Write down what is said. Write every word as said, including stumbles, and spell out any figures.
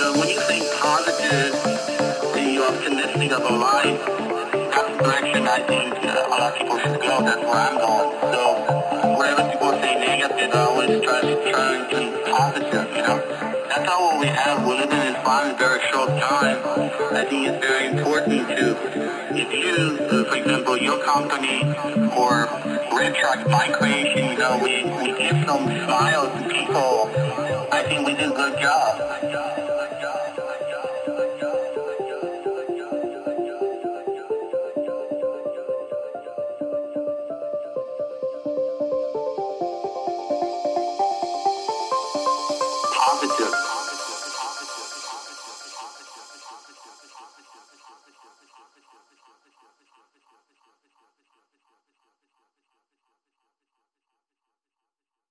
you when you think positive, you are conditioning of a life. That's the direction I think uh, a lot of people should go. That's where I'm going. So whenever people say negative, I always try to turn to positive, you know. That's not what we have. We're living in a very short time. I think it's very important to, if you, uh, for example, your company or Red Truck Bike Creation, you know, we, we give some smiles to people. I think we do a good job.